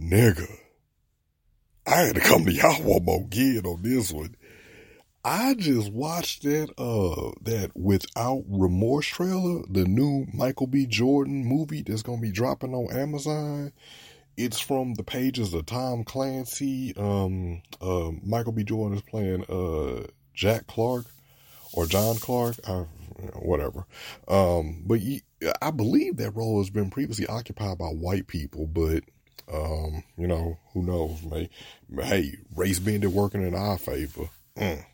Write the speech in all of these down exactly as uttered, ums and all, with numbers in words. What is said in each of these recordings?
nigga, I had to come to y'all one more again on this one. I just watched that uh that Without Remorse trailer, the new Michael B. Jordan movie that's gonna be dropping on Amazon. It's from the pages of Tom Clancy. Um, uh, Michael B. Jordan is playing uh Jack Clark or John Clark, I, whatever. Um, but you, I believe that role has been previously occupied by white people, but um, you know, who knows, mate? Hey, race bending working in our favor. Mm.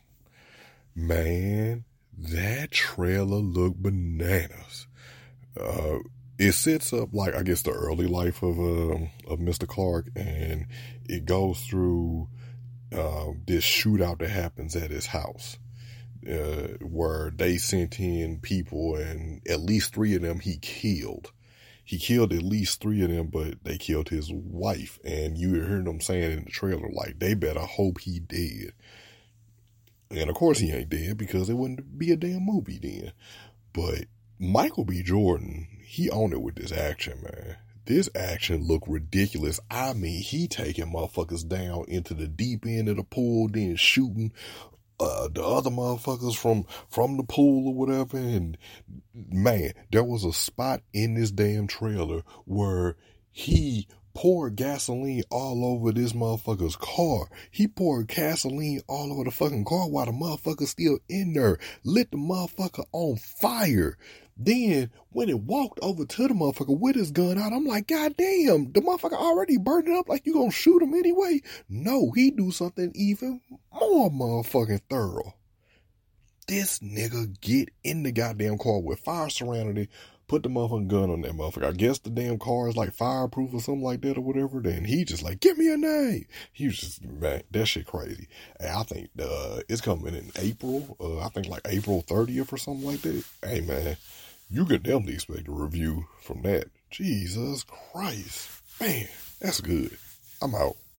Man, that trailer looked bananas. Uh, it sets up, like, I guess the early life of um, of Mister Clark, and it goes through uh, this shootout that happens at his house, uh, where they sent in people, and at least three of them he killed. He killed at least three of them, but they killed his wife, and you hear them saying in the trailer, like, they better hope he dead. And of course he ain't dead, because it wouldn't be a damn movie then. But Michael B. Jordan, he owned it with this action, man. This action looked ridiculous. I mean, he taking motherfuckers down into the deep end of the pool, then shooting uh, the other motherfuckers from, from the pool or whatever. And man, there was a spot in this damn trailer where he poured gasoline all over this motherfucker's car. He poured gasoline all over the fucking car while the motherfucker's still in there. Lit the motherfucker on fire. Then, when it walked over to the motherfucker with his gun out, I'm like, God damn, the motherfucker already burned up, like you gonna shoot him anyway? No, he do something even more motherfucking thorough. This nigga get in the goddamn car with fire surrounding it. Put the motherfucking gun on that motherfucker. I guess the damn car is like fireproof or something like that or whatever. Then he just like, give me a name. He was just, man, that shit crazy. And I think uh, it's coming in April. Uh, I think like April thirtieth or something like that. Hey, man, you could definitely expect a review from that. Jesus Christ. Man, that's good. I'm out.